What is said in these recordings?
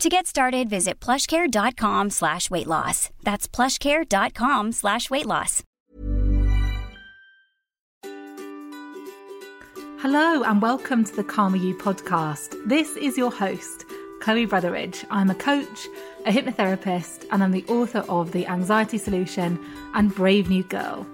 To get started, visit plushcare.com/weightloss. That's plushcare.com/weightloss. Hello and welcome to the Calmer You podcast. This is your host, Chloe Brotheridge. I'm a coach, a hypnotherapist, and I'm the author of The Anxiety Solution and Brave New Girl.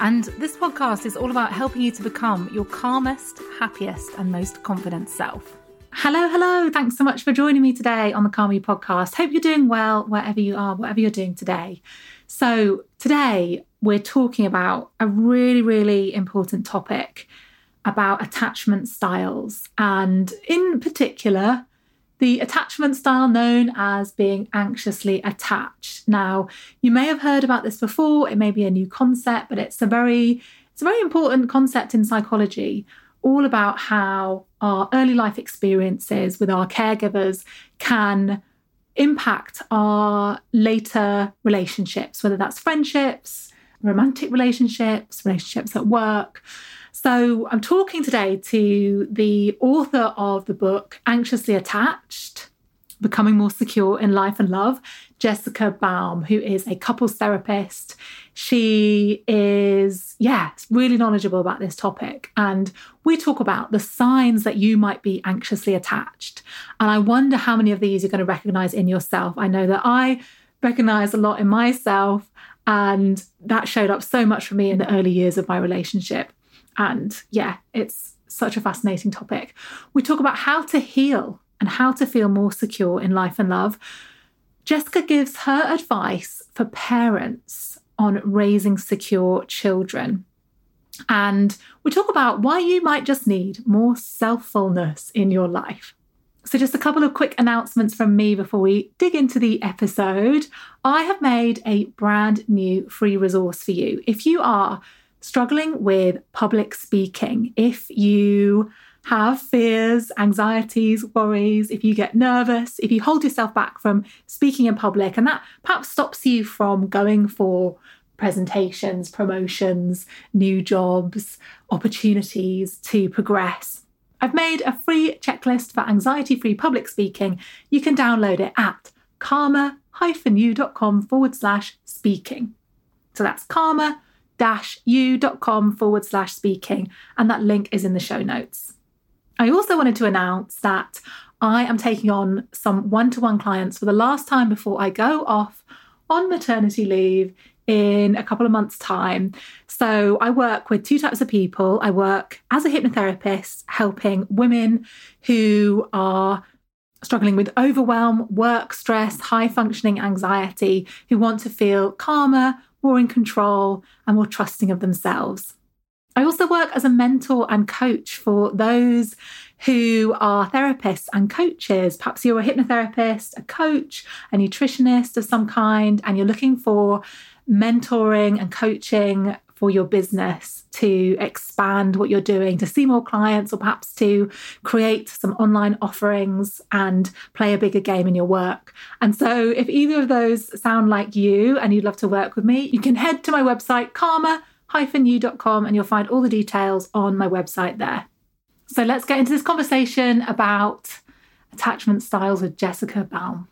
And this podcast is all about helping you to become your calmest, happiest, and most confident self. Hello, hello. Thanks so much for joining me today on the Calmer You podcast. Hope you're doing well wherever you are, whatever you're doing today. So today we're talking about a really, really important topic about attachment styles, and in particular, the attachment style known as being anxiously attached. Now, you may have heard about this before. It may be a new concept, but it's a very important concept in psychology, all about how our early life experiences with our caregivers can impact our later relationships, whether that's friendships, romantic relationships, relationships at work. So I'm talking today to the author of the book, Anxiously Attached: Becoming More Secure in Life and Love, Jessica Baum, who is a couples therapist. She is, really knowledgeable about this topic. And we talk about the signs that you might be anxiously attached. And I wonder how many of these you're going to recognize in yourself. I know that I recognize a lot in myself, and that showed up so much for me in the early years of my relationship. And it's such a fascinating topic. We talk about how to heal and how to feel more secure in life and love. Jessica gives her advice for parents on raising secure children. And we talk about why you might just need more selffulness in your life. So just a couple of quick announcements from me before we dig into the episode. I have made a brand new free resource for you. If you are struggling with public speaking, if you have fears, anxieties, worries, if you get nervous, if you hold yourself back from speaking in public, and that perhaps stops you from going for presentations, promotions, new jobs, opportunities to progress, I've made a free checklist for anxiety-free public speaking. You can download it at calmer-you.com/speaking. So that's calmer-you.com/speaking. And that link is in the show notes. I also wanted to announce that I am taking on some one-to-one clients for the last time before I go off on maternity leave in a couple of months' time. So I work with two types of people. I work as a hypnotherapist, helping women who are struggling with overwhelm, work stress, high-functioning anxiety, who want to feel calmer, more in control, and more trusting of themselves. I also work as a mentor and coach for those who are therapists and coaches. Perhaps you're a hypnotherapist, a coach, a nutritionist of some kind, and you're looking for mentoring and coaching for your business to expand what you're doing, to see more clients, or perhaps to create some online offerings and play a bigger game in your work. And so if either of those sound like you and you'd love to work with me, you can head to my website, calmer-you.com, and you'll find all the details on my website there. So let's get into this conversation about attachment styles with Jessica Baum.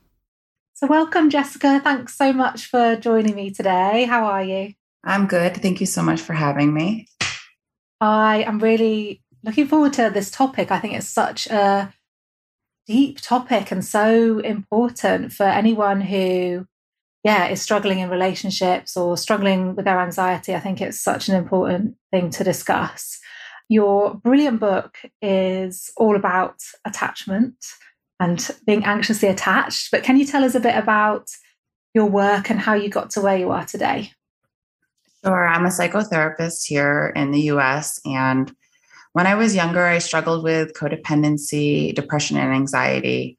So welcome, Jessica. Thanks so much for joining me today. How are you? I'm good. Thank you so much for having me. I am really looking forward to this topic. I think it's such a deep topic and so important for anyone who is struggling in relationships or struggling with their anxiety, I think it's such an important thing to discuss. Your brilliant book is all about attachment and being anxiously attached. But can you tell us a bit about your work and how you got to where you are today? Sure. I'm a psychotherapist here in the US. And when I was younger, I struggled with codependency, depression, and anxiety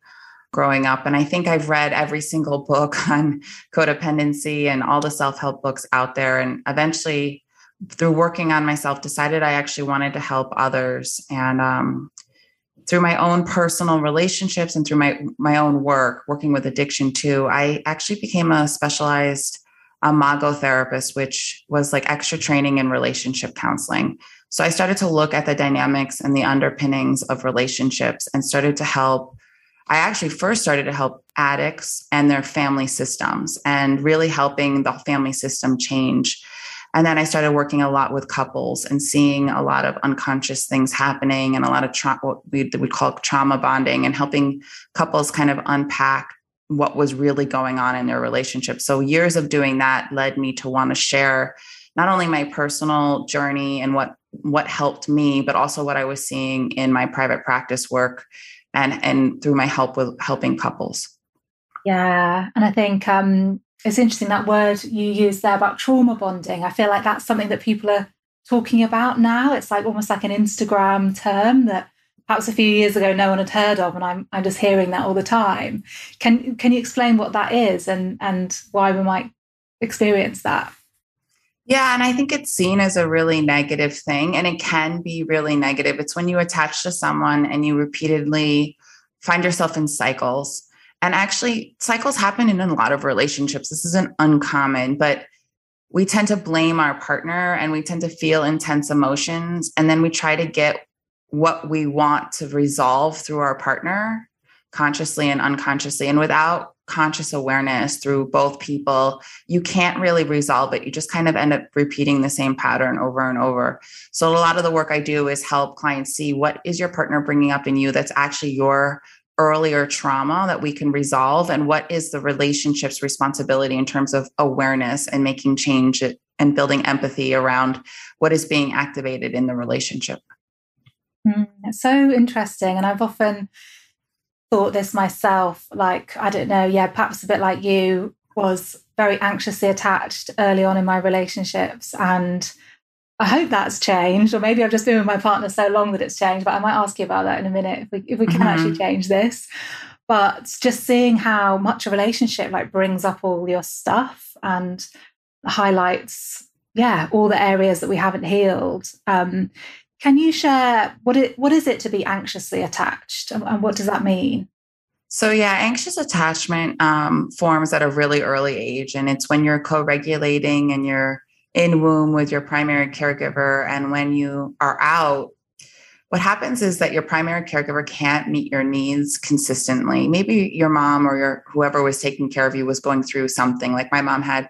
growing up. And I think I've read every single book on codependency and all the self-help books out there. And eventually, through working on myself, decided I actually wanted to help others. And through my own personal relationships and through my own work, working with addiction too, I actually became a specialized Imago therapist, which was like extra training in relationship counseling. So I started to look at the dynamics and the underpinnings of relationships and started to help. I actually first started to help addicts and their family systems and really helping the family system change. And then I started working a lot with couples and seeing a lot of unconscious things happening and a lot of what we would call trauma bonding, and helping couples kind of unpack what was really going on in their relationship. So years of doing that led me to want to share not only my personal journey and what helped me, but also what I was seeing in my private practice work and through my help with helping couples. Yeah. And I think it's interesting that word you use there about trauma bonding. I feel like that's something that people are talking about now. It's like almost like an Instagram term that perhaps a few years ago no one had heard of, and I'm just hearing that all the time. Can you explain what that is and why we might experience that? Yeah, and I think it's seen as a really negative thing, and it can be really negative. It's when you attach to someone and you repeatedly find yourself in cycles. And actually, cycles happen in a lot of relationships. This isn't uncommon, but we tend to blame our partner and we tend to feel intense emotions. And then we try to get what we want to resolve through our partner consciously and unconsciously, and without conscious awareness through both people, you can't really resolve it. You just kind of end up repeating the same pattern over and over. So a lot of the work I do is help clients see what is your partner bringing up in you that's actually your earlier trauma that we can resolve, and what is the relationship's responsibility in terms of awareness and making change and building empathy around what is being activated in the relationship. It's so interesting. And I've often thought this myself, like, I don't know, perhaps a bit like you, was very anxiously attached early on in my relationships. And I hope that's changed, or maybe I've just been with my partner so long that it's changed, but I might ask you about that in a minute, if we can actually change this. But just seeing how much a relationship like brings up all your stuff and highlights, all the areas that we haven't healed. Can you share what is it to be anxiously attached, and what does that mean? So anxious attachment forms at a really early age, and it's when you're co-regulating and you're in womb with your primary caregiver. And when you are out, what happens is that your primary caregiver can't meet your needs consistently. Maybe your mom or your whoever was taking care of you was going through something. Like my mom had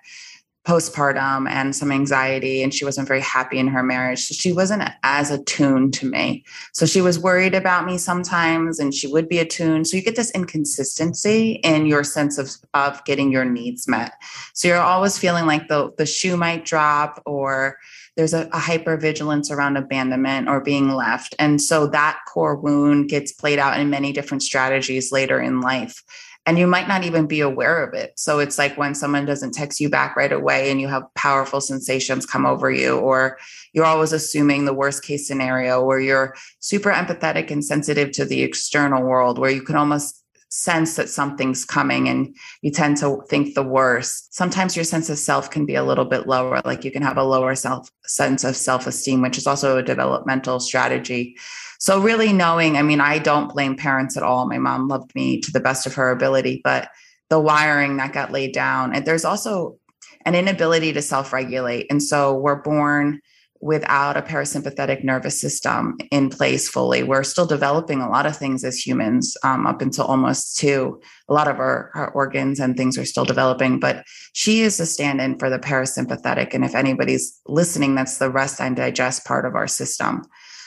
postpartum and some anxiety, and she wasn't very happy in her marriage. So she wasn't as attuned to me. So she was worried about me sometimes, and she would be attuned. So you get this inconsistency in your sense of getting your needs met. So you're always feeling like the shoe might drop, or there's a hypervigilance around abandonment or being left. And so that core wound gets played out in many different strategies later in life. And you might not even be aware of it. So it's like when someone doesn't text you back right away and you have powerful sensations come over you, or you're always assuming the worst case scenario, or you're super empathetic and sensitive to the external world, where you can almost sense that something's coming and you tend to think the worst. Sometimes your sense of self can be a little bit lower. Like you can have a lower sense of self-esteem, which is also a developmental strategy. So really knowing, I don't blame parents at all. My mom loved me to the best of her ability, but the wiring that got laid down. And there's also an inability to self-regulate. And so we're born without a parasympathetic nervous system in place fully. We're still developing a lot of things as humans up until almost 2. A lot of our organs and things are still developing, but she is a stand-in for the parasympathetic. And if anybody's listening, that's the rest and digest part of our system.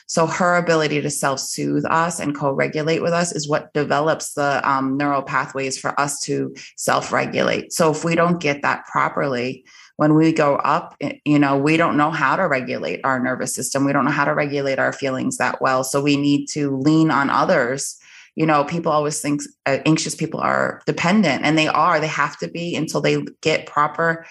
So her ability to self-soothe us and co-regulate with us is what develops the neural pathways for us to self-regulate. So if we don't get that properly, when we go up, you know, we don't know how to regulate our nervous system. We don't know how to regulate our feelings that well. So we need to lean on others. You know, people always think anxious people are dependent, and they are. They have to be until they get proper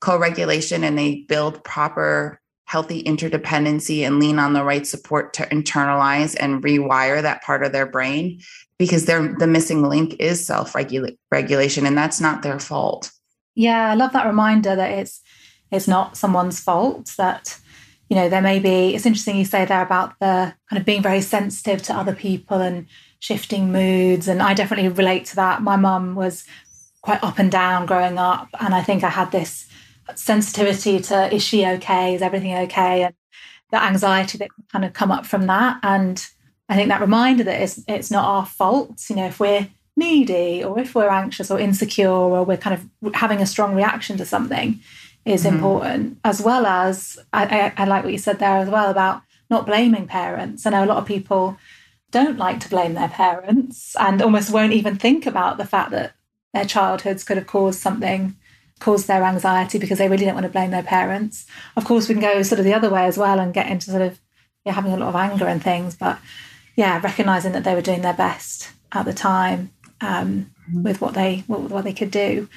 co-regulation and they build proper healthy interdependency and lean on the right support to internalize and rewire that part of their brain, because the missing link is self-regulation, and that's not their fault. Yeah, I love that reminder that it's not someone's fault, that, you know, there may be, it's interesting you say there about the kind of being very sensitive to other people and shifting moods. And I definitely relate to that. My mum was quite up and down growing up. And I think I had this sensitivity to, is she okay? Is everything okay? And the anxiety that can kind of come up from that. And I think that reminder that it's not our fault. You know, if we're needy or if we're anxious or insecure or we're kind of having a strong reaction to something is important, as well as I like what you said there as well about not blaming parents. I know a lot of people don't like to blame their parents and almost won't even think about the fact that their childhoods could have caused their anxiety, because they really don't want to blame their parents. Of course, we can go sort of the other way as well and get into sort of having a lot of anger and things, but yeah, recognizing that they were doing their best at the time with what they could do.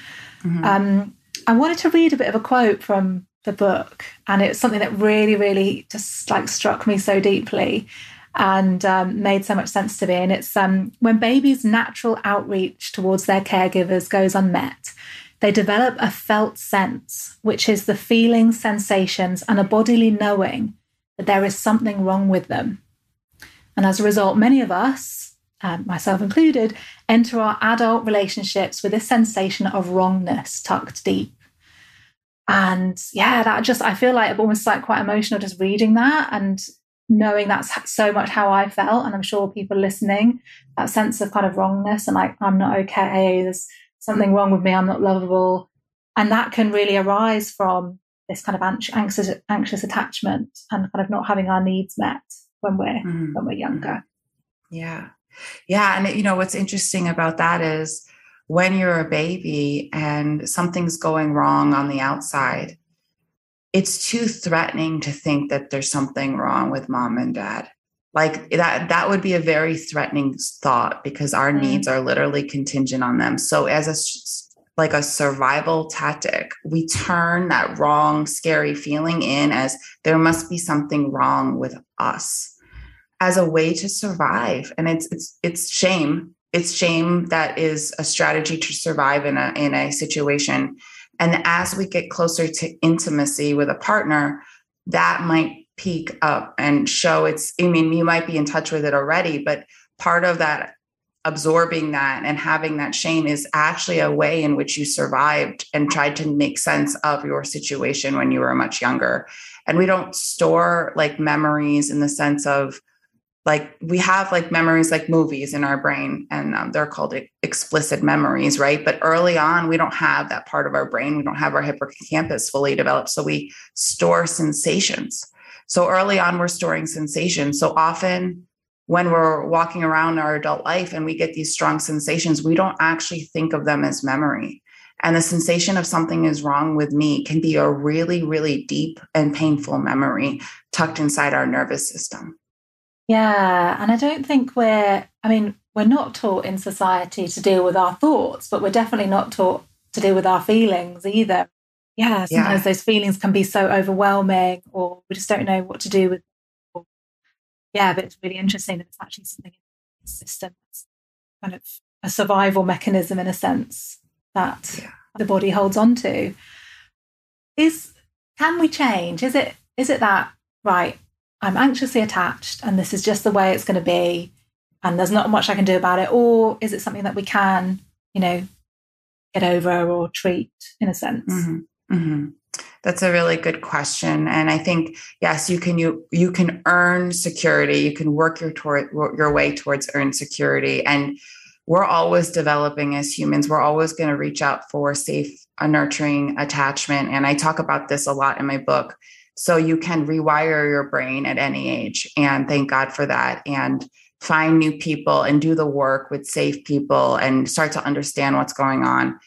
I wanted to read a bit of a quote from the book, and it's something that really, really just like struck me so deeply and made so much sense to me. And it's when babies' natural outreach towards their caregivers goes unmet, they develop a felt sense, which is the feelings, sensations, and a bodily knowing that there is something wrong with them. And as a result, many of us, myself included, enter our adult relationships with a sensation of wrongness tucked deep. And yeah, that just, I feel like I'm almost like quite emotional just reading that and knowing that's so much how I felt. And I'm sure people listening, that sense of kind of wrongness and like, I'm not okay, there's something wrong with me, I'm not lovable. And that can really arise from this kind of anxious attachment and kind of not having our needs met when we're younger. Yeah. Yeah. And you know, what's interesting about that is when you're a baby and something's going wrong on the outside, it's too threatening to think that there's something wrong with mom and dad. Like that would be a very threatening thought, because our needs are literally contingent on them. So as a survival tactic, we turn that wrong, scary feeling in as there must be something wrong with us as a way to survive. And it's shame. It's shame that is a strategy to survive in a situation. And as we get closer to intimacy with a partner, that might peak up and show its, I mean, you might be in touch with it already, but part of that, absorbing that and having that shame is actually a way in which you survived and tried to make sense of your situation when you were much younger. And we don't store like memories in the sense of like, we have like memories, like movies in our brain, and they're called explicit memories, right? But early on, we don't have that part of our brain. We don't have our hippocampus fully developed. So we store sensations. So early on, we're storing sensations. So often when we're walking around our adult life and we get these strong sensations, we don't actually think of them as memory. And the sensation of something is wrong with me can be a really, really deep and painful memory tucked inside our nervous system. Yeah. And I don't think we're not taught in society to deal with our thoughts, but we're definitely not taught to deal with our feelings either. Yeah. Sometimes those feelings can be so overwhelming, or we just don't know what to do with them. Yeah. But it's really interesting that it's actually something in the system that's kind of a survival mechanism in a sense that the body holds on to. Can we change? Is it that, right, I'm anxiously attached and this is just the way it's going to be and there's not much I can do about it? Or is it something that we can, you know, get over or treat in a sense? Mm-hmm. Mm-hmm. That's a really good question. And I think, yes, you can earn security. You can work your way towards earned security. And we're always developing as humans. We're always going to reach out for safe, nurturing attachment. And I talk about this a lot in my book. So you can rewire your brain at any age, and thank God for that. And find new people and do the work with safe people and start to understand what's going on.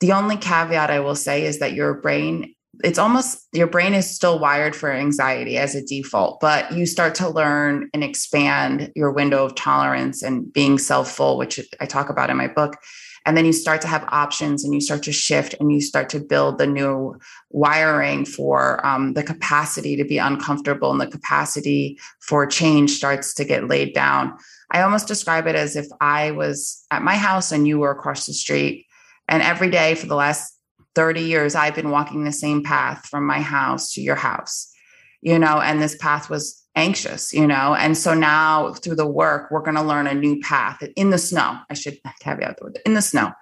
The only caveat I will say is that your brain, it's almost, your brain is still wired for anxiety as a default, but you start to learn and expand your window of tolerance and being self-full, which I talk about in my book. And then you start to have options and you start to shift and you start to build the new wiring for the capacity to be uncomfortable, and the capacity for change starts to get laid down. I almost describe it as if I was at my house and you were across the street. And every day for the last 30 years, I've been walking the same path from my house to your house, you know, and this path was anxious, you know? And so now through the work, we're going to learn a new path in the snow. I should caveat the word in the snow.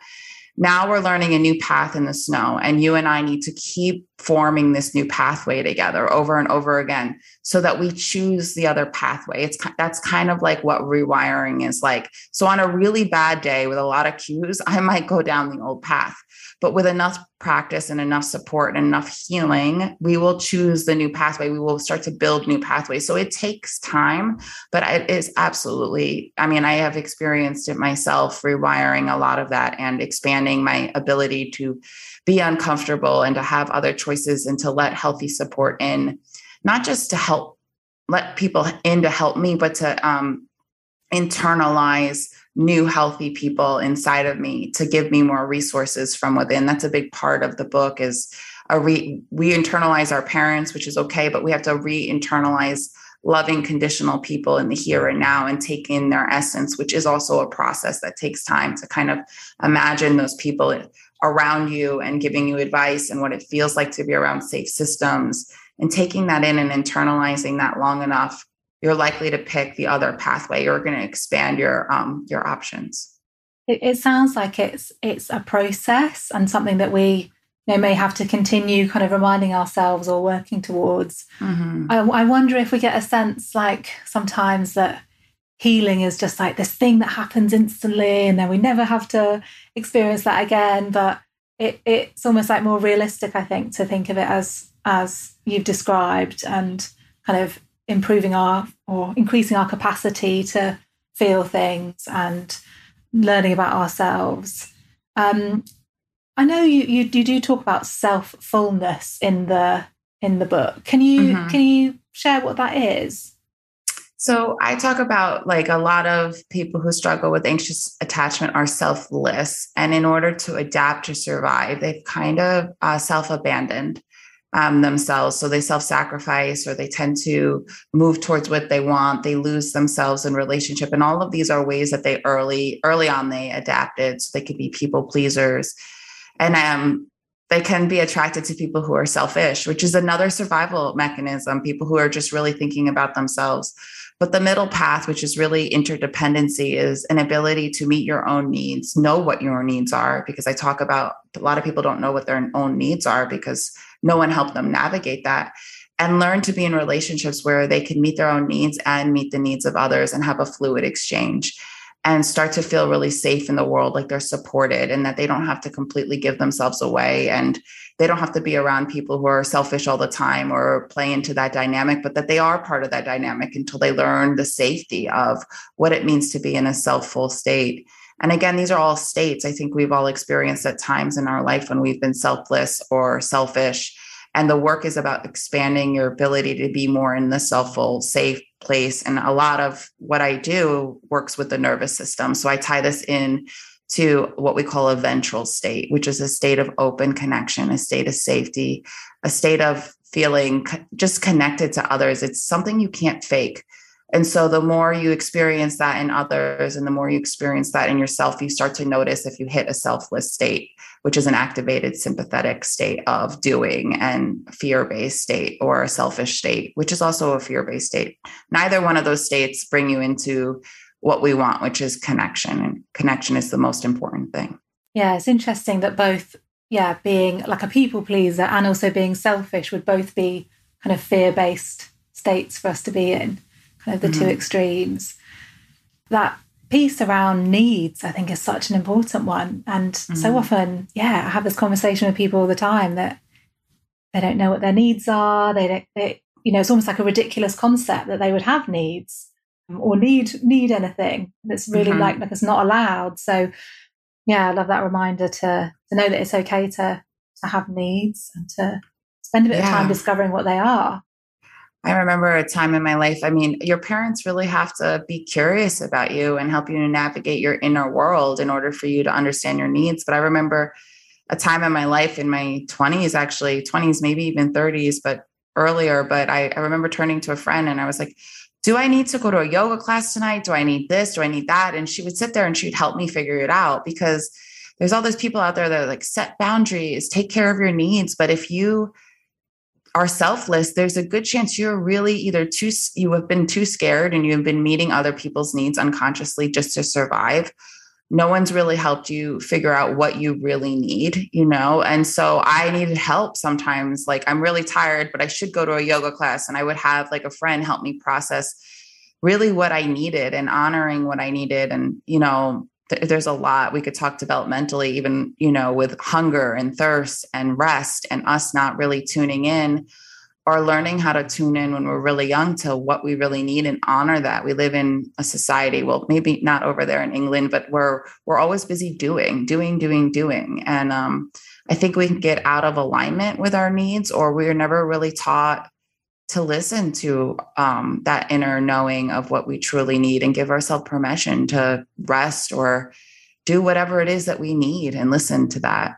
Now we're learning a new path in the snow, and you and I need to keep forming this new pathway together over and over again so that we choose the other pathway. That's kind of like what rewiring is like. So on a really bad day with a lot of cues, I might go down the old path, but with enough practice and enough support and enough healing, we will choose the new pathway. We will start to build new pathways. So it takes time, but it is absolutely, I mean, I have experienced it myself, rewiring a lot of that and expanding my ability to be uncomfortable and to have other choices and to let healthy support in, not just to help, let people in to help me, but to internalize new healthy people inside of me to give me more resources from within. That's a big part of the book is we internalize our parents, which is okay, but we have to re-internalize loving conditional people in the here and now and take in their essence, which is also a process that takes time to kind of imagine those people around you and giving you advice and what it feels like to be around safe systems, and taking that in and internalizing that long enough, you're likely to pick the other pathway. You're going to expand your options. It sounds like it's a process and something that we, you know, may have to continue kind of reminding ourselves or working towards. Mm-hmm. I wonder if we get a sense like sometimes that healing is just like this thing that happens instantly and then we never have to experience that again. But it's almost like more realistic, I think, to think of it as you've described, and kind of improving increasing our capacity to feel things and learning about ourselves. I know you do talk about self-fullness in the book. Can you mm-hmm. can you share what that is? So I talk about like a lot of people who struggle with anxious attachment are selfless, and in order to adapt to survive, they've kind of self-abandoned themselves. So they self-sacrifice, or they tend to move towards what they want. They lose themselves in relationship. And all of these are ways that they early on, they adapted so they could be people pleasers. And they can be attracted to people who are selfish, which is another survival mechanism, people who are just really thinking about themselves. But the middle path, which is really interdependency, is an ability to meet your own needs, know what your needs are, because I talk about a lot of people don't know what their own needs are because no one helped them navigate that, and learn to be in relationships where they can meet their own needs and meet the needs of others and have a fluid exchange and start to feel really safe in the world, like they're supported and that they don't have to completely give themselves away. And they don't have to be around people who are selfish all the time or play into that dynamic, but that they are part of that dynamic until they learn the safety of what it means to be in a self-full state. And again, these are all states I think we've all experienced at times in our life when we've been selfless or selfish. And the work is about expanding your ability to be more in the self-full, safe place. And a lot of what I do works with the nervous system. So I tie this in to what we call a ventral state, which is a state of open connection, a state of safety, a state of feeling just connected to others. It's something you can't fake. And so the more you experience that in others and the more you experience that in yourself, you start to notice if you hit a selfless state, which is an activated sympathetic state of doing and fear-based state, or a selfish state, which is also a fear-based state. Neither one of those states bring you into what we want, which is connection. And connection is the most important thing. Yeah, it's interesting that both, being like a people pleaser and also being selfish would both be kind of fear-based states for us to be in. Of the mm-hmm. two extremes. That piece around needs, I think, is such an important one. And mm-hmm. so often, I have this conversation with people all the time that they don't know what their needs are. They it's almost like a ridiculous concept that they would have needs or need anything. That's really mm-hmm. like it's not allowed. So yeah, I love that reminder to know that it's okay to have needs and to spend a bit of time discovering what they are. I remember a time in my life, I mean, your parents really have to be curious about you and help you to navigate your inner world in order for you to understand your needs. But I remember a time in my life in my 20s, maybe even 30s, but earlier. But I remember turning to a friend and I was like, do I need to go to a yoga class tonight? Do I need this? Do I need that? And she would sit there and she'd help me figure it out, because there's all those people out there that are like, set boundaries, take care of your needs. But if you are selfless, there's a good chance you're really you have been too scared and you've been meeting other people's needs unconsciously just to survive. No one's really helped you figure out what you really need, And so I needed help sometimes, like, I'm really tired, but I should go to a yoga class. And I would have like a friend help me process really what I needed and honoring what I needed. And, there's a lot we could talk developmentally, even, with hunger and thirst and rest and us not really tuning in or learning how to tune in when we're really young to what we really need and honor that. We live in a society, well, maybe not over there in England, but we're always busy doing. And I think we can get out of alignment with our needs, or we're never really taught to listen to that inner knowing of what we truly need and give ourselves permission to rest or do whatever it is that we need and listen to that.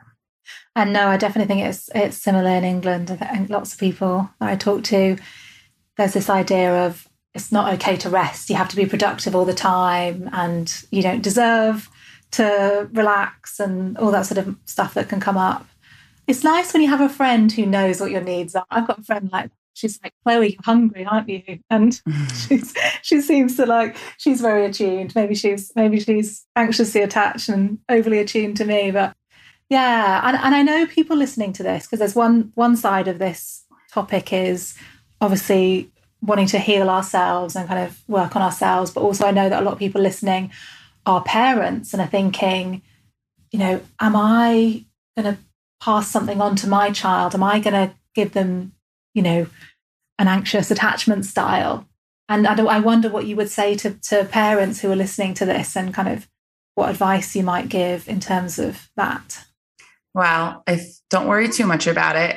And no, I definitely think it's similar in England. I think lots of people that I talk to, there's this idea of it's not okay to rest. You have to be productive all the time and you don't deserve to relax and all that sort of stuff that can come up. It's nice when you have a friend who knows what your needs are. I've got a friend like that. She's like, Chloe, you're hungry, aren't you? And she seems to like, she's very attuned. Maybe she's anxiously attached and overly attuned to me. But yeah, and I know people listening to this, because there's one side of this topic is obviously wanting to heal ourselves and kind of work on ourselves. But also I know that a lot of people listening are parents and are thinking, am I going to pass something on to my child? Am I going to give them an anxious attachment style? And I wonder what you would say to parents who are listening to this and kind of what advice you might give in terms of that. Well, don't worry too much about it.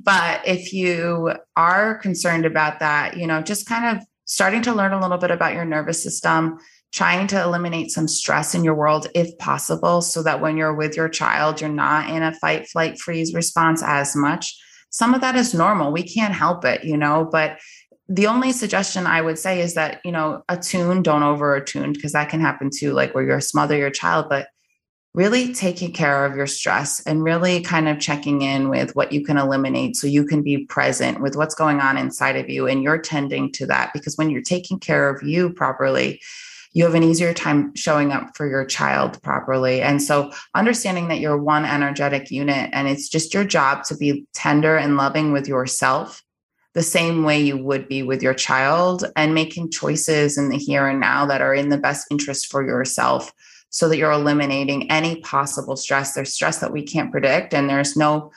But if you are concerned about that, just kind of starting to learn a little bit about your nervous system, trying to eliminate some stress in your world, if possible, so that when you're with your child, you're not in a fight, flight, freeze response as much. Some of that is normal. We can't help it, but the only suggestion I would say is that, attune, don't over attune, because that can happen too, like where you smother your child, but really taking care of your stress and really kind of checking in with what you can eliminate so you can be present with what's going on inside of you. And you're tending to that, because when you're taking care of you properly, you have an easier time showing up for your child properly. And so understanding that you're one energetic unit and it's just your job to be tender and loving with yourself the same way you would be with your child, and making choices in the here and now that are in the best interest for yourself, so that you're eliminating any possible stress. There's stress that we can't predict, and it's not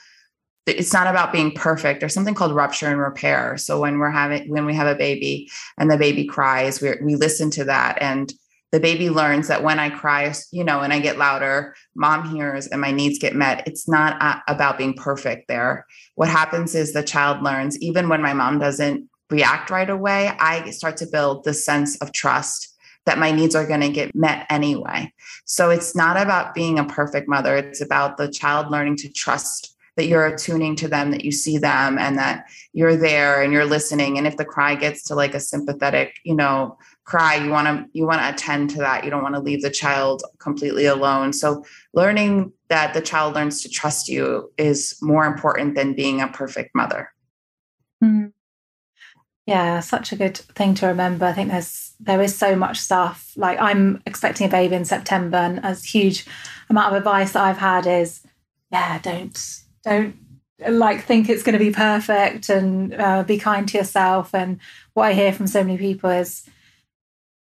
about being perfect. There's something called rupture and repair. So when we have a baby and the baby cries, we listen to that. And the baby learns that when I cry, and I get louder, mom hears and my needs get met. It's not about being perfect there. What happens is the child learns, even when my mom doesn't react right away, I start to build the sense of trust that my needs are going to get met anyway. So it's not about being a perfect mother. It's about the child learning to trust that you're attuning to them, that you see them, and that you're there and you're listening. And if the cry gets to like a sympathetic, cry, you want to attend to that. You don't want to leave the child completely alone. So learning that the child learns to trust you is more important than being a perfect mother. Mm. Yeah. Such a good thing to remember. I think there is so much stuff. Like, I'm expecting a baby in September, and a huge amount of advice that I've had is, don't like think it's going to be perfect, and be kind to yourself. And what I hear from so many people is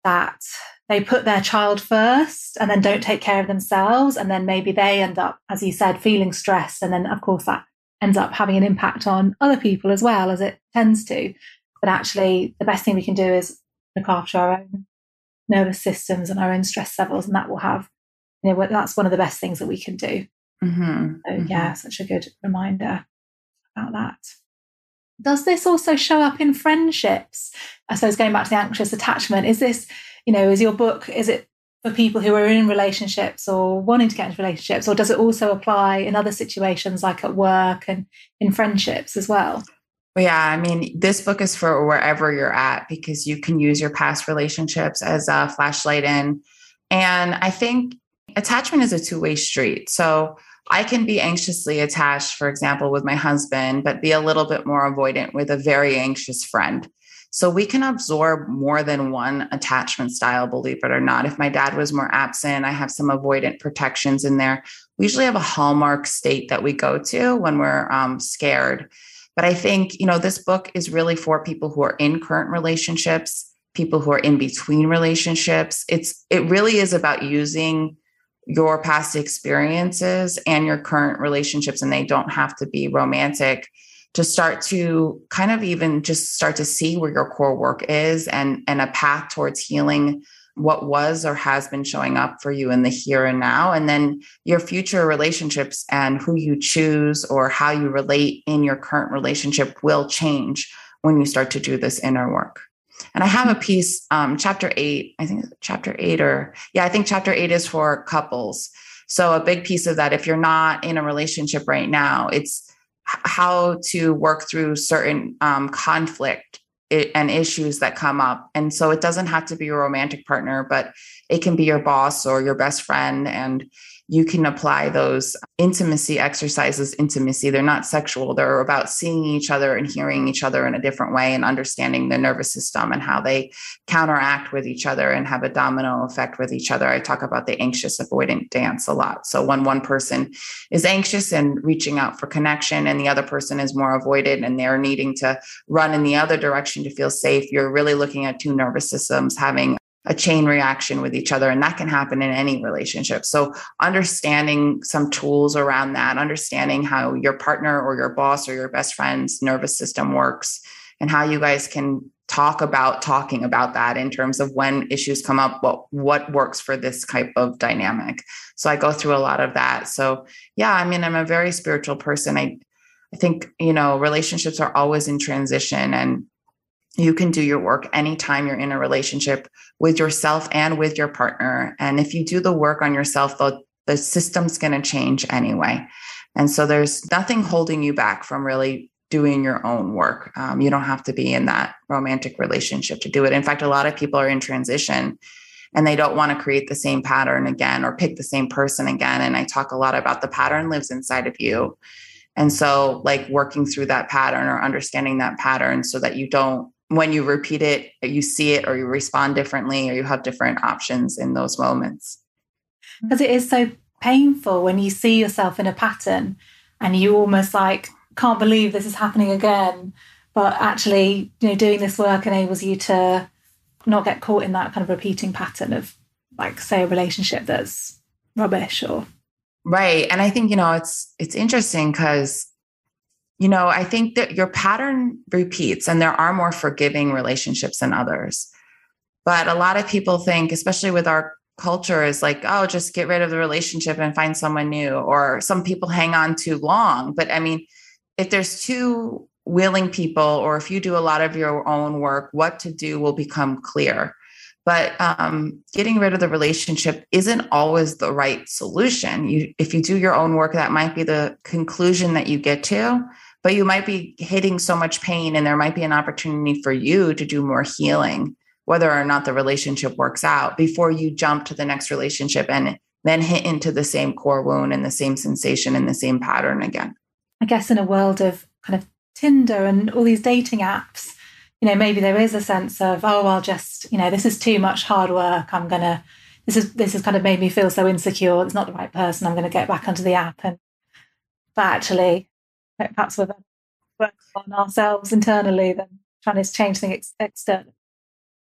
that they put their child first and then don't take care of themselves. And then maybe they end up, as you said, feeling stressed. And then of course that ends up having an impact on other people as well, as it tends to. But actually, the best thing we can do is look after our own nervous systems and our own stress levels, and that will have, you know, that's one of the best things that we can do. Mm-hmm. So yeah, such a good reminder about that. Does this also show up in friendships? I suppose going back to the anxious attachment, is this, you know, is your book, is it for people who are in relationships or wanting to get into relationships, or does it also apply in other situations like at work and in friendships as well? Well, yeah, I mean, this book is for wherever you're at, because you can use your past relationships as a flashlight in. And I think attachment is a two-way street. So I can be anxiously attached, for example, with my husband, but be a little bit more avoidant with a very anxious friend. So we can absorb more than one attachment style, believe it or not. If my dad was more absent, I have some avoidant protections in there. We usually have a hallmark state that we go to when we're scared. But I think, you know, this book is really for people who are in current relationships, people who are in between relationships. It really is about using your past experiences and your current relationships, and they don't have to be romantic, to start to kind of even just start to see where your core work is and a path towards healing what was or has been showing up for you in the here and now. And then your future relationships and who you choose or how you relate in your current relationship will change when you start to do this inner work. And I have a piece, chapter eight is for couples. So a big piece of that, if you're not in a relationship right now, it's how to work through certain conflict and issues that come up. And so it doesn't have to be your romantic partner, but it can be your boss or your best friend. And you can apply those intimacy exercises. Intimacy, they're not sexual. They're about seeing each other and hearing each other in a different way and understanding the nervous system and how they counteract with each other and have a domino effect with each other. I talk about the anxious avoidant dance a lot. So when one person is anxious and reaching out for connection and the other person is more avoidant and they're needing to run in the other direction to feel safe, you're really looking at two nervous systems having a chain reaction with each other. And that can happen in any relationship. So understanding some tools around that, understanding how your partner or your boss or your best friend's nervous system works and how you guys can talking about that in terms of when issues come up, what works for this type of dynamic. So I go through a lot of that. So yeah, I mean, I'm a very spiritual person. I think, you know, relationships are always in transition, and you can do your work anytime you're in a relationship with yourself and with your partner. And if you do the work on yourself, the system's going to change anyway. And so there's nothing holding you back from really doing your own work. You don't have to be in that romantic relationship to do it. In fact, a lot of people are in transition and they don't want to create the same pattern again or pick the same person again. And I talk a lot about the pattern lives inside of you. And so like working through that pattern or understanding that pattern so that you don't, when you repeat it, you see it, or you respond differently, or you have different options in those moments. Because it is so painful when you see yourself in a pattern and you almost like can't believe this is happening again. But actually, you know, doing this work enables you to not get caught in that kind of repeating pattern of, like, say, a relationship that's rubbish or. Right. And I think, you know, it's interesting because, you know, I think that your pattern repeats and there are more forgiving relationships than others. But a lot of people think, especially with our culture, is like, oh, just get rid of the relationship and find someone new. Or some people hang on too long. But I mean, if there's two willing people, or if you do a lot of your own work, what to do will become clear. But getting rid of the relationship isn't always the right solution. If you do your own work, that might be the conclusion that you get to, but you might be hitting so much pain and there might be an opportunity for you to do more healing, whether or not the relationship works out, before you jump to the next relationship and then hit into the same core wound and the same sensation and the same pattern again. I guess in a world of kind of Tinder and all these dating apps, you know, maybe there is a sense of, oh, I'll just, you know, this is too much hard work. This has kind of made me feel so insecure. It's not the right person. I'm going to get back onto the app. But actually, perhaps we're working on ourselves internally than trying to change things externally.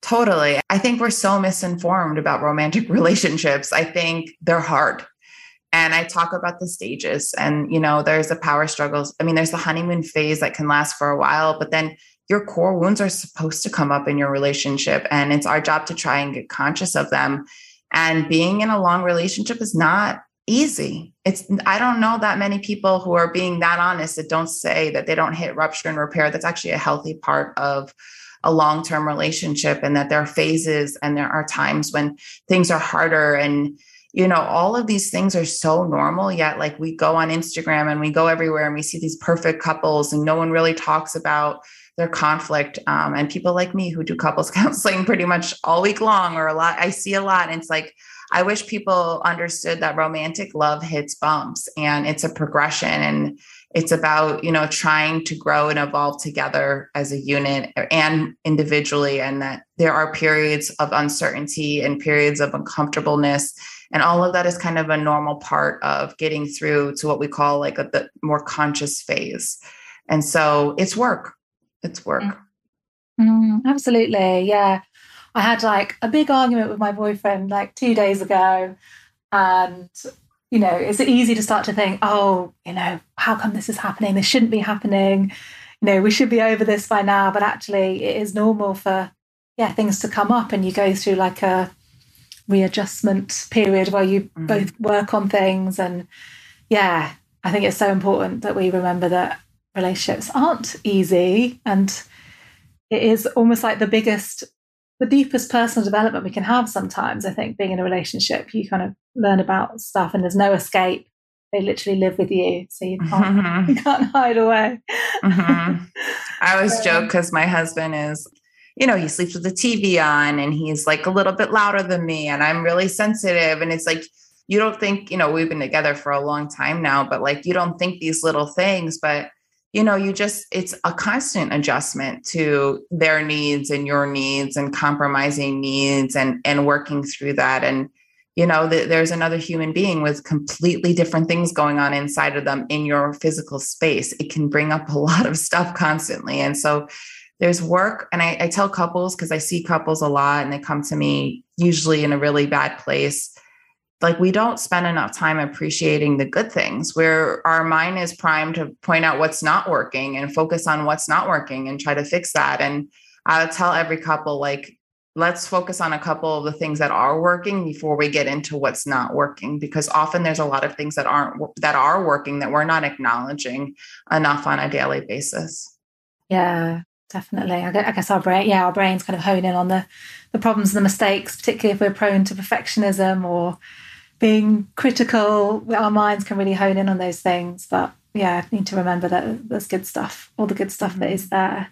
Totally. I think we're so misinformed about romantic relationships. I think they're hard. And I talk about the stages and, you know, there's the power struggles. I mean, there's the honeymoon phase that can last for a while, but then your core wounds are supposed to come up in your relationship, and it's our job to try and get conscious of them. And being in a long relationship is not easy. I don't know that many people who are being that honest that don't say that they don't hit rupture and repair. That's actually a healthy part of a long-term relationship, and that there are phases and there are times when things are harder. And, you know, all of these things are so normal, yet like we go on Instagram and we go everywhere and we see these perfect couples and no one really talks about their conflict. And people like me who do couples counseling pretty much all week long, or a lot, I see a lot. And it's like, I wish people understood that romantic love hits bumps and it's a progression, and it's about, you know, trying to grow and evolve together as a unit and individually. And that there are periods of uncertainty and periods of uncomfortableness. And all of that is kind of a normal part of getting through to what we call like the more conscious phase. And so it's work. It's work. Absolutely. Yeah. I had like a big argument with my boyfriend like 2 days ago, and, you know, it's easy to start to think, oh, you know, how come this is happening? This shouldn't be happening. You know, we should be over this by now. But actually it is normal for, yeah, things to come up, and you go through like a readjustment period where you both work on things. And yeah, I think it's so important that we remember that relationships aren't easy, and it is almost like the deepest personal development we can have sometimes. I think being in a relationship, you kind of learn about stuff and there's no escape. They literally live with you. So you can't hide away. I always joke because my husband is, you know, he sleeps with the TV on and he's like a little bit louder than me and I'm really sensitive. And it's like, you don't think, you know, we've been together for a long time now, but like, you don't think these little things, but you know, it's a constant adjustment to their needs and your needs and compromising needs and working through that. And, you know, there's another human being with completely different things going on inside of them in your physical space. It can bring up a lot of stuff constantly. And so there's work. And I tell couples, because I see couples a lot and they come to me usually in a really bad place. Like, we don't spend enough time appreciating the good things, where our mind is primed to point out what's not working and focus on what's not working and try to fix that. And I would tell every couple, like, let's focus on a couple of the things that are working before we get into what's not working, because often there's a lot of things that are working that we're not acknowledging enough on a daily basis. Yeah, definitely. I guess our brains kind of hone in on the problems and the mistakes, particularly if we're prone to perfectionism or being critical. Our minds can really hone in on those things. But yeah, I need to remember that there's good stuff, all the good stuff that is there.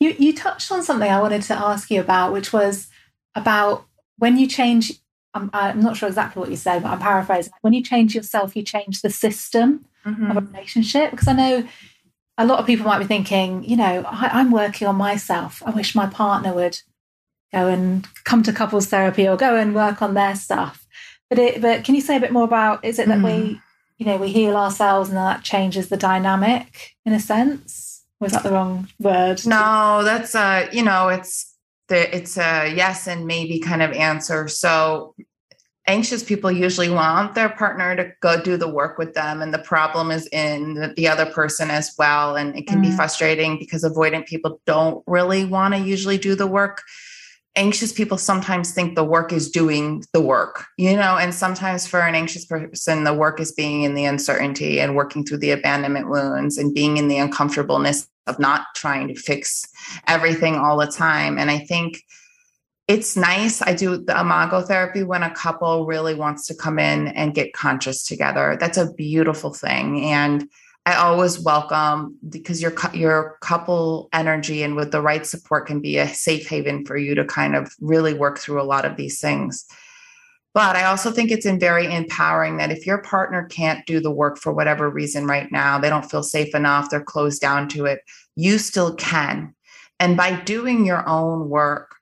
You touched on something I wanted to ask you about, which was about when you change, I'm not sure exactly what you said, but I'm paraphrasing. When you change yourself, you change the system of a relationship. Because I know a lot of people might be thinking, you know, I'm working on myself. I wish my partner would go and come to couples therapy or go and work on their stuff. But can you say a bit more about, is it that we heal ourselves and that changes the dynamic in a sense? Or is that the wrong word? No, that's it's a yes and maybe kind of answer. So anxious people usually want their partner to go do the work with them, and the problem is in the other person as well. And it can be frustrating because avoidant people don't really want to usually do the work. Anxious people sometimes think the work is doing the work, you know, and sometimes for an anxious person, the work is being in the uncertainty and working through the abandonment wounds and being in the uncomfortableness of not trying to fix everything all the time. And I think it's nice. I do the Imago therapy when a couple really wants to come in and get conscious together. That's a beautiful thing. And I always welcome, because your couple energy and with the right support can be a safe haven for you to kind of really work through a lot of these things. But I also think it's very empowering that if your partner can't do the work for whatever reason right now, they don't feel safe enough, they're closed down to it, you still can. And by doing your own work,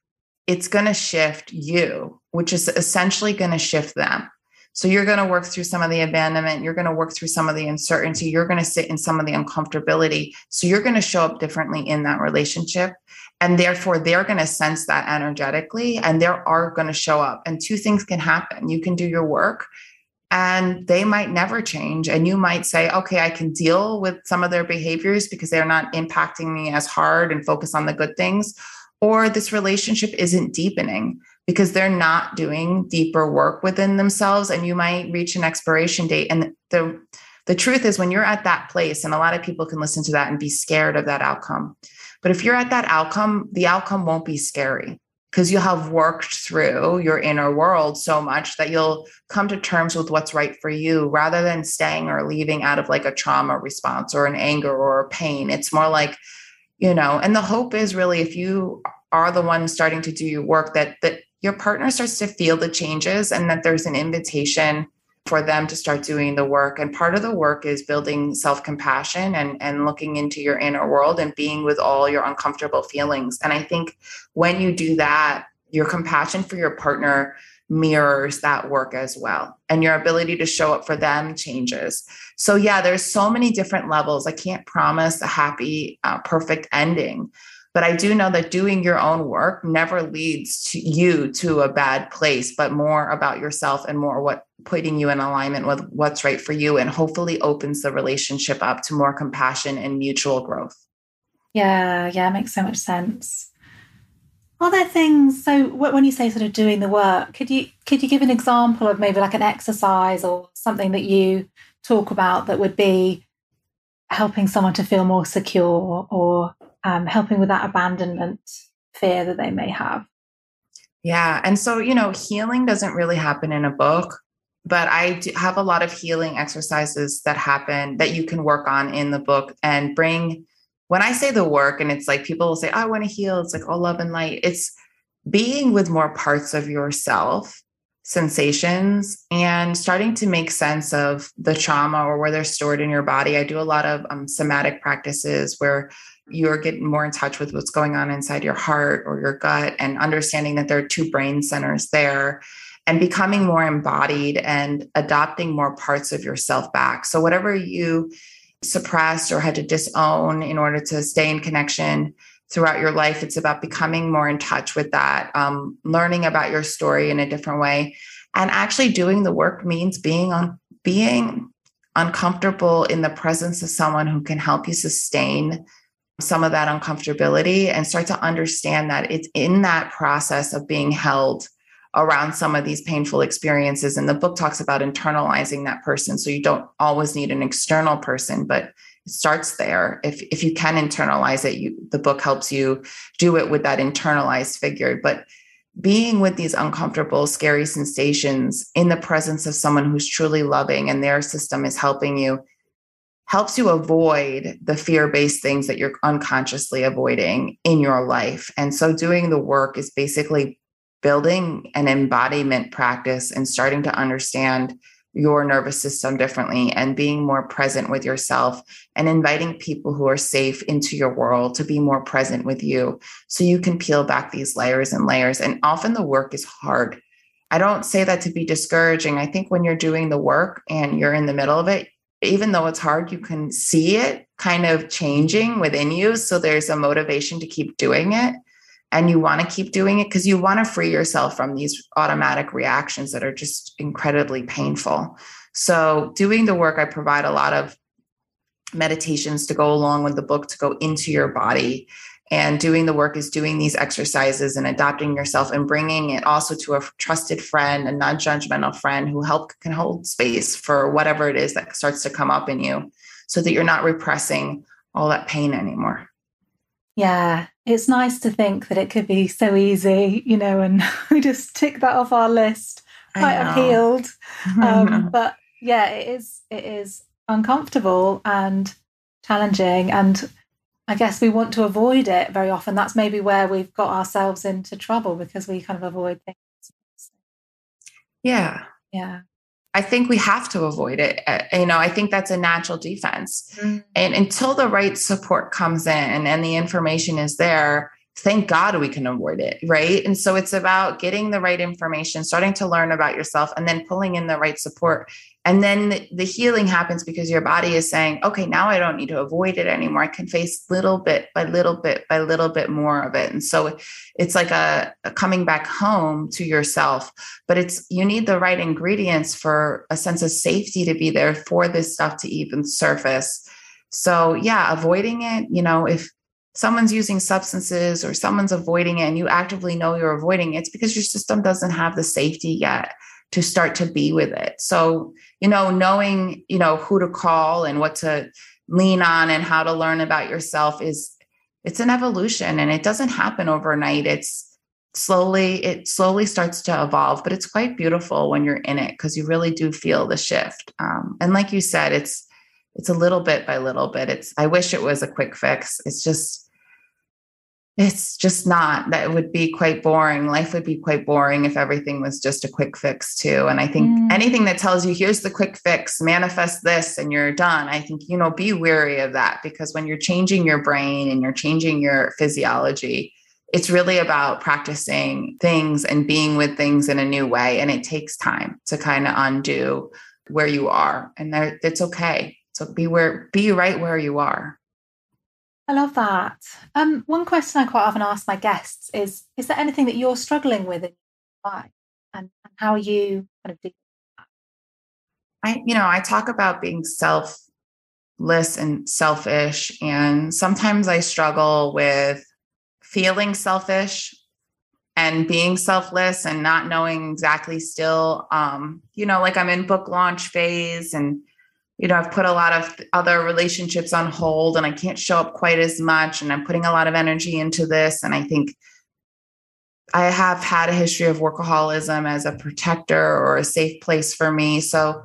it's going to shift you, which is essentially going to shift them. So you're going to work through some of the abandonment. You're going to work through some of the uncertainty. You're going to sit in some of the uncomfortability. So you're going to show up differently in that relationship. And therefore, they're going to sense that energetically, and they are going to show up. And two things can happen. You can do your work and they might never change. And you might say, okay, I can deal with some of their behaviors because they're not impacting me as hard and focus on the good things. Or this relationship isn't deepening because they're not doing deeper work within themselves. And you might reach an expiration date. And the truth is, when you're at that place, and a lot of people can listen to that and be scared of that outcome. But if you're at that outcome, the outcome won't be scary because you'll have worked through your inner world so much that you'll come to terms with what's right for you, rather than staying or leaving out of like a trauma response or an anger or a pain. It's more like, you know, and the hope is really, if you are the one starting to do your work, that your partner starts to feel the changes and that there's an invitation for them to start doing the work. And part of the work is building self-compassion and looking into your inner world and being with all your uncomfortable feelings. And I think when you do that, your compassion for your partner mirrors that work as well. And your ability to show up for them changes. So yeah, there's so many different levels. I can't promise a happy, perfect ending, but I do know that doing your own work never leads to you to a bad place, but more about yourself and more what putting you in alignment with what's right for you, and hopefully opens the relationship up to more compassion and mutual growth. Yeah. Makes so much sense. Are there things, so when you say sort of doing the work, could you give an example of maybe like an exercise or something that you talk about that would be helping someone to feel more secure, or helping with that abandonment fear that they may have? Yeah. And so, you know, healing doesn't really happen in a book, but I do have a lot of healing exercises that happen that you can work on in the book and bring. When I say the work, and it's like people will say, oh, I want to heal. It's like, oh, love and light. It's being with more parts of yourself, sensations, and starting to make sense of the trauma or where they're stored in your body. I do a lot of somatic practices where you're getting more in touch with what's going on inside your heart or your gut, and understanding that there are two brain centers there, and becoming more embodied and adopting more parts of yourself back. So whatever you suppressed or had to disown in order to stay in connection throughout your life, it's about becoming more in touch with that, learning about your story in a different way. And actually doing the work means being uncomfortable in the presence of someone who can help you sustain some of that uncomfortability, and start to understand that it's in that process of being held around some of these painful experiences. And the book talks about internalizing that person. So you don't always need an external person, but it starts there. If you can internalize it, the book helps you do it with that internalized figure. But being with these uncomfortable, scary sensations in the presence of someone who's truly loving and their system is helping you, helps you avoid the fear-based things that you're unconsciously avoiding in your life. And so doing the work is basically building an embodiment practice and starting to understand your nervous system differently and being more present with yourself, and inviting people who are safe into your world to be more present with you, so you can peel back these layers and layers. And often the work is hard. I don't say that to be discouraging. I think when you're doing the work and you're in the middle of it, even though it's hard, you can see it kind of changing within you. So there's a motivation to keep doing it. And you want to keep doing it because you want to free yourself from these automatic reactions that are just incredibly painful. So doing the work, I provide a lot of meditations to go along with the book, to go into your body. And doing the work is doing these exercises and adopting yourself, and bringing it also to a trusted friend, a non-judgmental friend who can hold space for whatever it is that starts to come up in you, so that you're not repressing all that pain anymore. Yeah, it's nice to think that it could be so easy, you know, and we just tick that off our list. I'm healed. But yeah, it is uncomfortable and challenging. And I guess we want to avoid it very often. That's maybe where we've got ourselves into trouble, because we kind of avoid things. Yeah. Yeah. I think we have to avoid it. You know, I think that's a natural defense. Mm-hmm. And until the right support comes in and the information is there, thank God we can avoid it. Right. And so it's about getting the right information, starting to learn about yourself, and then pulling in the right support. And then the healing happens because your body is saying, okay, now I don't need to avoid it anymore. I can face little bit by little bit by little bit more of it. And so it's like a coming back home to yourself, but you need the right ingredients for a sense of safety to be there for this stuff to even surface. So yeah, avoiding it, if someone's using substances or someone's avoiding it and you actively know you're avoiding it, it's because your system doesn't have the safety yet to start to be with it. So, knowing, who to call and what to lean on and how to learn about yourself it's an evolution, and it doesn't happen overnight. It slowly starts to evolve, but it's quite beautiful when you're in it because you really do feel the shift. And like you said, it's a little bit by little bit. I wish it was a quick fix. It's just not. That would be quite boring. Life would be quite boring if everything was just a quick fix too. And I think anything that tells you, here's the quick fix, manifest this and you're done. I think, be wary of that, because when you're changing your brain and you're changing your physiology, it's really about practicing things and being with things in a new way. And it takes time to kind of undo where you are, and it's okay. So be right where you are. I love that. One question I quite often ask my guests is there anything that you're struggling with in your life, and how are you kind of dealing with that? I talk about being selfless and selfish, and sometimes I struggle with feeling selfish and being selfless and not knowing exactly still, like I'm in book launch phase, and I've put a lot of other relationships on hold and I can't show up quite as much. And I'm putting a lot of energy into this. And I think I have had a history of workaholism as a protector or a safe place for me. So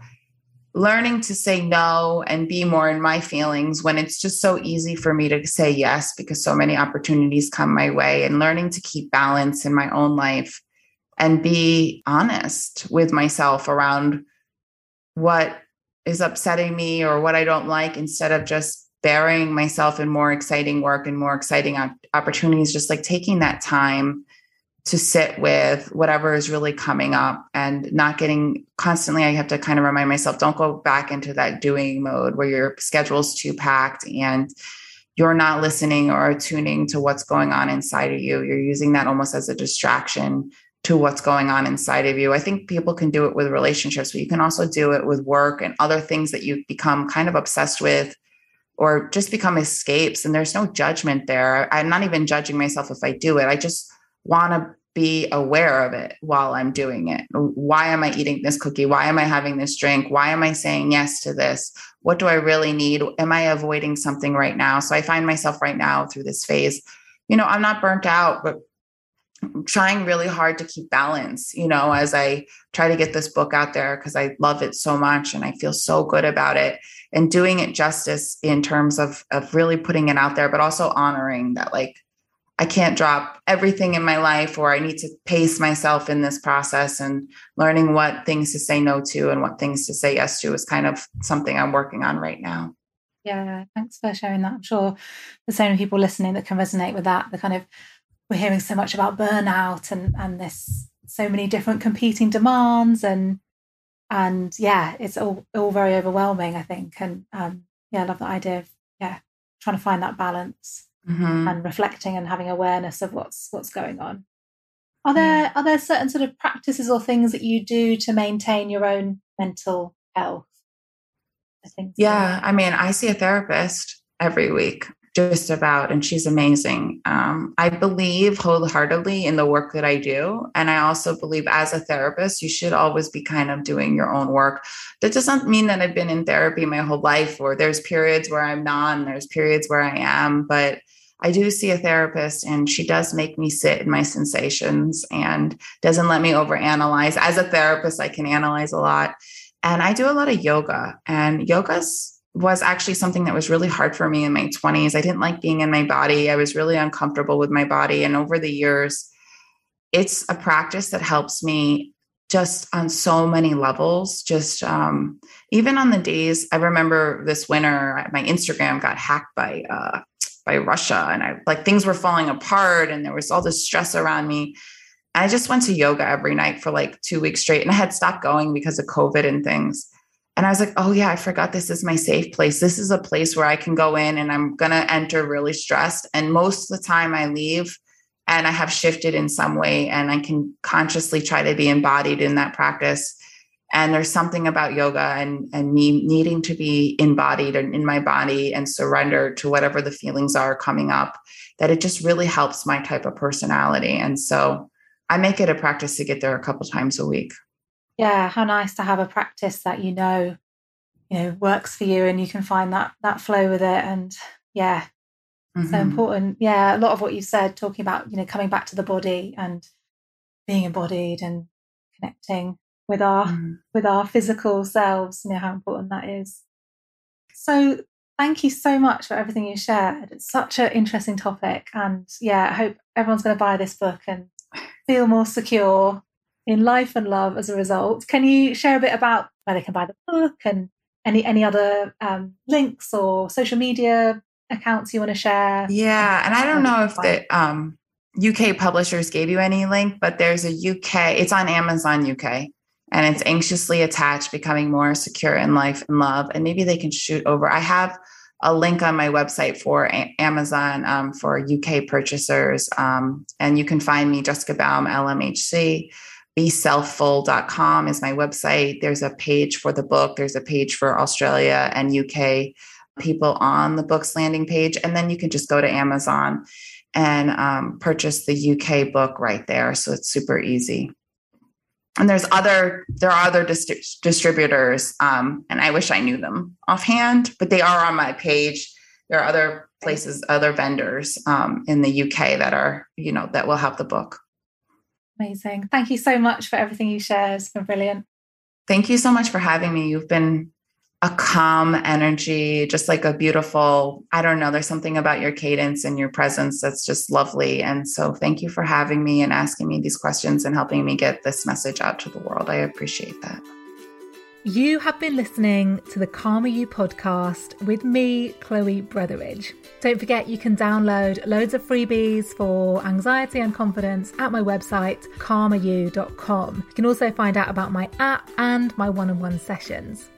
learning to say no and be more in my feelings when it's just so easy for me to say yes, because so many opportunities come my way, and learning to keep balance in my own life and be honest with myself around what is upsetting me or what I don't like, instead of just burying myself in more exciting work and more exciting opportunities, just like taking that time to sit with whatever is really coming up and not getting constantly. I have to kind of remind myself, don't go back into that doing mode where your schedule's too packed and you're not listening or attuning to what's going on inside of you. You're using that almost as a distraction to what's going on inside of you. I think people can do it with relationships, but you can also do it with work and other things that you become kind of obsessed with or just become escapes. And there's no judgment there. I'm not even judging myself if I do it. I just want to be aware of it while I'm doing it. Why am I eating this cookie? Why am I having this drink? Why am I saying yes to this? What do I really need? Am I avoiding something right now? So I find myself right now through this phase, I'm not burnt out, but trying really hard to keep balance, as I try to get this book out there, because I love it so much and I feel so good about it, and doing it justice in terms of really putting it out there, but also honoring that, like, I can't drop everything in my life, or I need to pace myself in this process, and learning what things to say no to and what things to say yes to is kind of something I'm working on right now. Yeah. Thanks for sharing that. I'm sure there's so many people listening that can resonate with that. The kind of, we're hearing so much about burnout and this, so many different competing demands and yeah, it's all very overwhelming, I think. And I love the idea of trying to find that balance and reflecting and having awareness of what's going on. Are there certain sort of practices or things that you do to maintain your own mental health? I think. Yeah. I mean, I see a therapist every week. Just about, and she's amazing. I believe wholeheartedly in the work that I do. And I also believe as a therapist, you should always be kind of doing your own work. That doesn't mean that I've been in therapy my whole life, or there's periods where I'm not, and there's periods where I am, but I do see a therapist, and she does make me sit in my sensations and doesn't let me overanalyze. As a therapist, I can analyze a lot, and I do a lot of yoga, and yoga's was actually something that was really hard for me in my 20s. I didn't like being in my body. I was really uncomfortable with my body. And over the years, it's a practice that helps me just on so many levels, just even on the days. I remember this winter, my Instagram got hacked by by Russia, and I like things were falling apart and there was all this stress around me. I just went to yoga every night for like 2 weeks straight, and I had stopped going because of COVID and things. And I was like, oh yeah, I forgot this is my safe place. This is a place where I can go in and I'm going to enter really stressed. And most of the time I leave and I have shifted in some way, and I can consciously try to be embodied in that practice. And there's something about yoga and me needing to be embodied and in my body and surrender to whatever the feelings are coming up, that it just really helps my type of personality. And so I make it a practice to get there a couple times a week. Yeah, how nice to have a practice that you know works for you, and you can find that flow with it. And yeah, mm-hmm. So important. Yeah, a lot of what you said, talking about coming back to the body and being embodied and connecting with our mm-hmm. with our physical selves. How important that is. So thank you so much for everything you shared. It's such an interesting topic, and yeah, I hope everyone's going to buy this book and feel more secure in life and love as a result. Can you share a bit about where they can buy the book and any other links or social media accounts you want to share? Yeah. And I don't know if the UK publishers gave you any link, but there's a UK, it's on Amazon UK, and it's Anxiously Attached: Becoming More Secure in Life and Love. And maybe they can shoot over. I have a link on my website for Amazon for UK purchasers. And you can find me, Jessica Baum, LMHC. BeSelfful.com is my website. There's a page for the book. There's a page for Australia and UK people on the book's landing page. And then you can just go to Amazon and purchase the UK book right there. So it's super easy. And there are other distributors. And I wish I knew them offhand, but they are on my page. There are other places, other vendors in the UK that are, that will have the book. Amazing. Thank you so much for everything you shared. It's been brilliant. Thank you so much for having me. You've been a calm energy, just like a beautiful, there's something about your cadence and your presence that's just lovely. And so thank you for having me and asking me these questions and helping me get this message out to the world. I appreciate that. You have been listening to the Calmer You podcast with me, Chloe Brotheridge. Don't forget, you can download loads of freebies for anxiety and confidence at my website, calmeryou.com. You can also find out about my app and my one-on-one sessions.